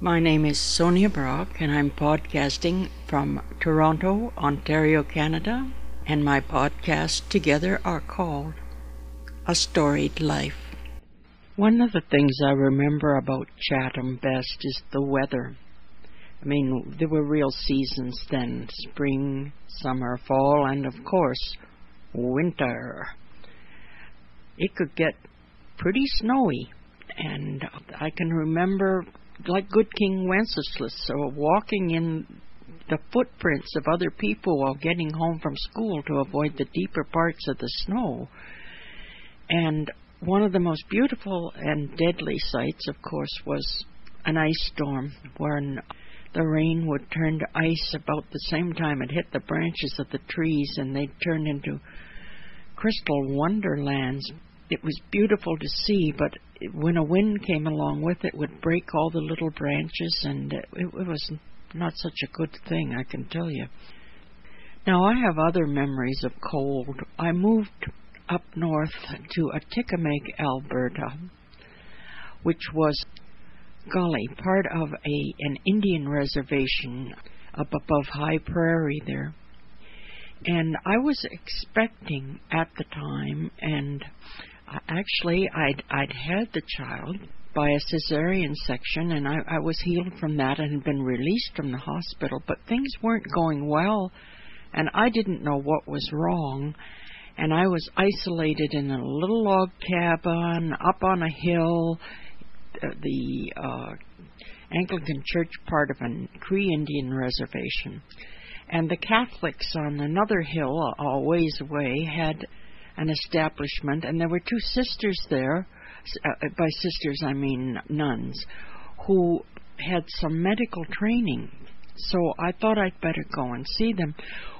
My name is Sonia Brock, and I'm podcasting from Toronto, Ontario, Canada, and my podcasts together are called A Storied Life. One of the things I remember about Chatham best is the weather. I mean, there were real seasons then, spring, summer, fall, and of course, winter. It could get pretty snowy, and I can remember, like good King Wenceslas, so walking in the footprints of other people while getting home from school to avoid the deeper parts of the snow. And one of the most beautiful and deadly sights, of course, was an ice storm, when the rain would turn to ice about the same time it hit the branches of the trees, and they'd turn into crystal wonderlands. It was beautiful to see, but when a wind came along with it, it would break all the little branches, and it was not such a good thing, I can tell you. Now, I have other memories of cold. I moved up north to Aticameg, Alberta, which was, golly, part of an Indian reservation up above High Prairie there. And I was expecting at the time, and actually, I'd had the child by a cesarean section, and I was healed from that and had been released from the hospital, but things weren't going well, and I didn't know what was wrong, and I was isolated in a little log cabin up on a hill. The Anglican Church part of a Cree Indian reservation, and the Catholics on another hill a ways away had an establishment, and there were two sisters there, by sisters I mean nuns, who had some medical training, so I thought I'd better go and see them.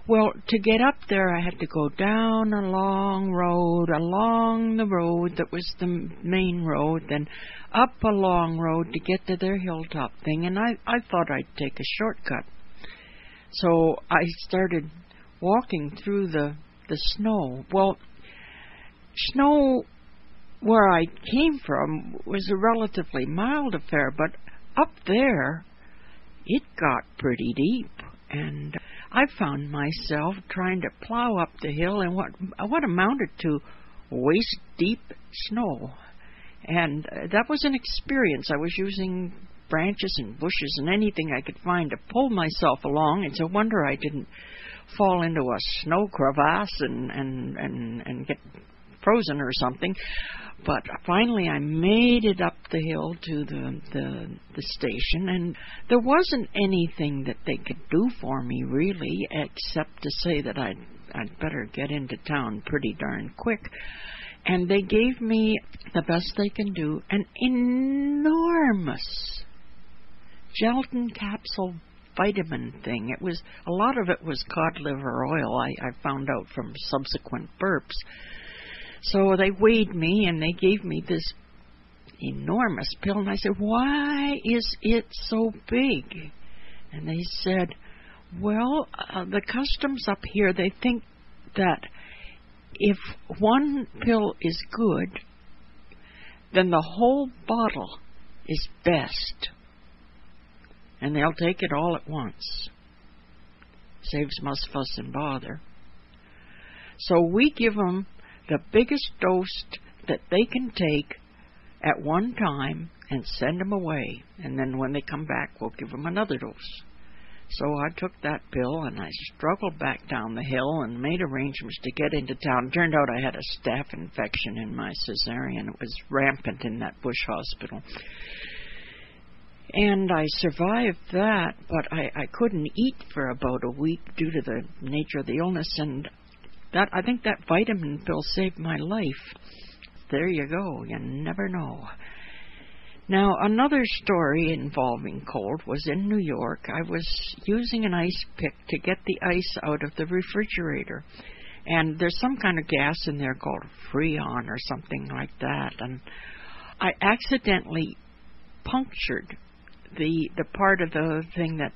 Well, to get up there, I had to go down a long road, along the road that was the main road, then up a long road to get to their hilltop thing, and I thought I'd take a shortcut. So I started walking through the snow. Well, snow where I came from was a relatively mild affair, but up there it got pretty deep, and I found myself trying to plow up the hill in what amounted to waist-deep snow, and that was an experience. I was using branches and bushes and anything I could find to pull myself along. It's a wonder I didn't fall into a snow crevasse and get frozen or something. But finally I made it up the hill to the station, and there wasn't anything that they could do for me really, except to say that I'd better get into town pretty darn quick. And they gave me, the best they can do, an enormous gelatin capsule vitamin thing. It was, a lot of it was cod liver oil, I found out from subsequent burps. So they weighed me and they gave me this enormous pill, and I said, "Why is it so big?" And they said, "Well, the customs up here, they think that if one pill is good, then the whole bottle is best, and they'll take it all at once. Saves much fuss and bother. So we give them the biggest dose that they can take at one time and send them away. And then when they come back, we'll give them another dose." So I took that pill, and I struggled back down the hill and made arrangements to get into town. Turned out I had a staph infection in my cesarean. It was rampant in that bush hospital. And I survived that, but I couldn't eat for about a week due to the nature of the illness, and that, I think that vitamin pill saved my life. There you go. You never know. Now, another story involving cold was in New York. I was using an ice pick to get the ice out of the refrigerator. And there's some kind of gas in there called Freon or something like that. And I accidentally punctured the part of the thing that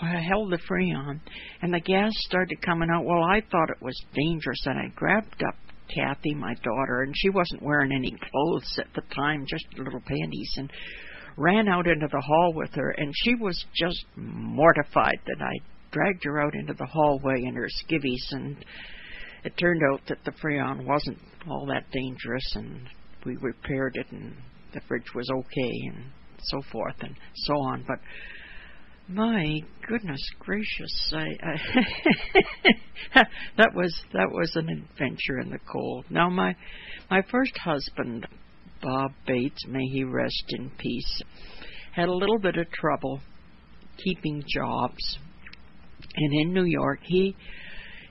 I held the Freon, and the gas started coming out. Well, I thought it was dangerous, and I grabbed up Kathy, my daughter, and she wasn't wearing any clothes at the time, just little panties, and ran out into the hall with her, and she was just mortified that I dragged her out into the hallway in her skivvies, and it turned out that the Freon wasn't all that dangerous, and we repaired it, and the fridge was okay, and so forth and so on. But my goodness gracious, I that was an adventure in the cold. Now my first husband, Bob Bates, may he rest in peace, had a little bit of trouble keeping jobs, and in New York he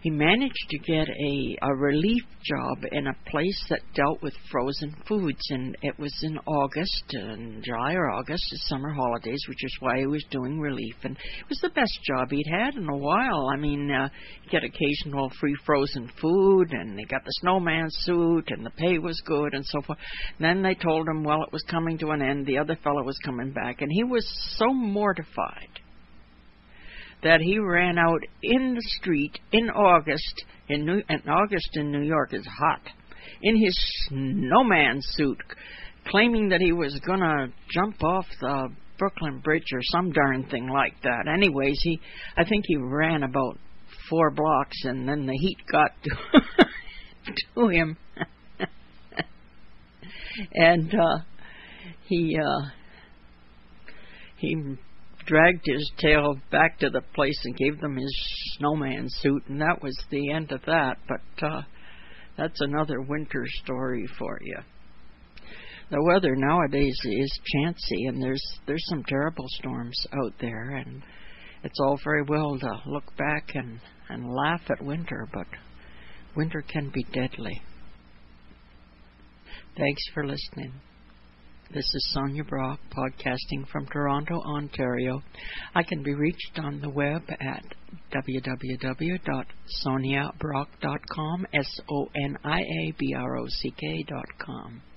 managed to get a relief job in a place that dealt with frozen foods, and it was in August, and July or August, the summer holidays, which is why he was doing relief. And it was the best job he'd had in a while. I mean, you get occasional free frozen food, and they got the snowman suit, and the pay was good, and so forth. And then they told him, well, it was coming to an end. The other fellow was coming back, and he was so mortified that he ran out in the street in August. In August in New York is hot. In his snowman suit, claiming that he was going to jump off the Brooklyn Bridge or some darn thing like that. Anyways, I think he ran about 4 blocks, and then the heat got to him. And he dragged his tail back to the place and gave them his snowman suit, and that was the end of that. But that's another winter story for you. The weather nowadays is chancy, and there's some terrible storms out there, and it's all very well to look back and laugh at winter, but winter can be deadly. Thanks for listening. This is Sonia Brock, podcasting from Toronto, Ontario. I can be reached on the web at www.soniabrock.com, SONIABROCK.com.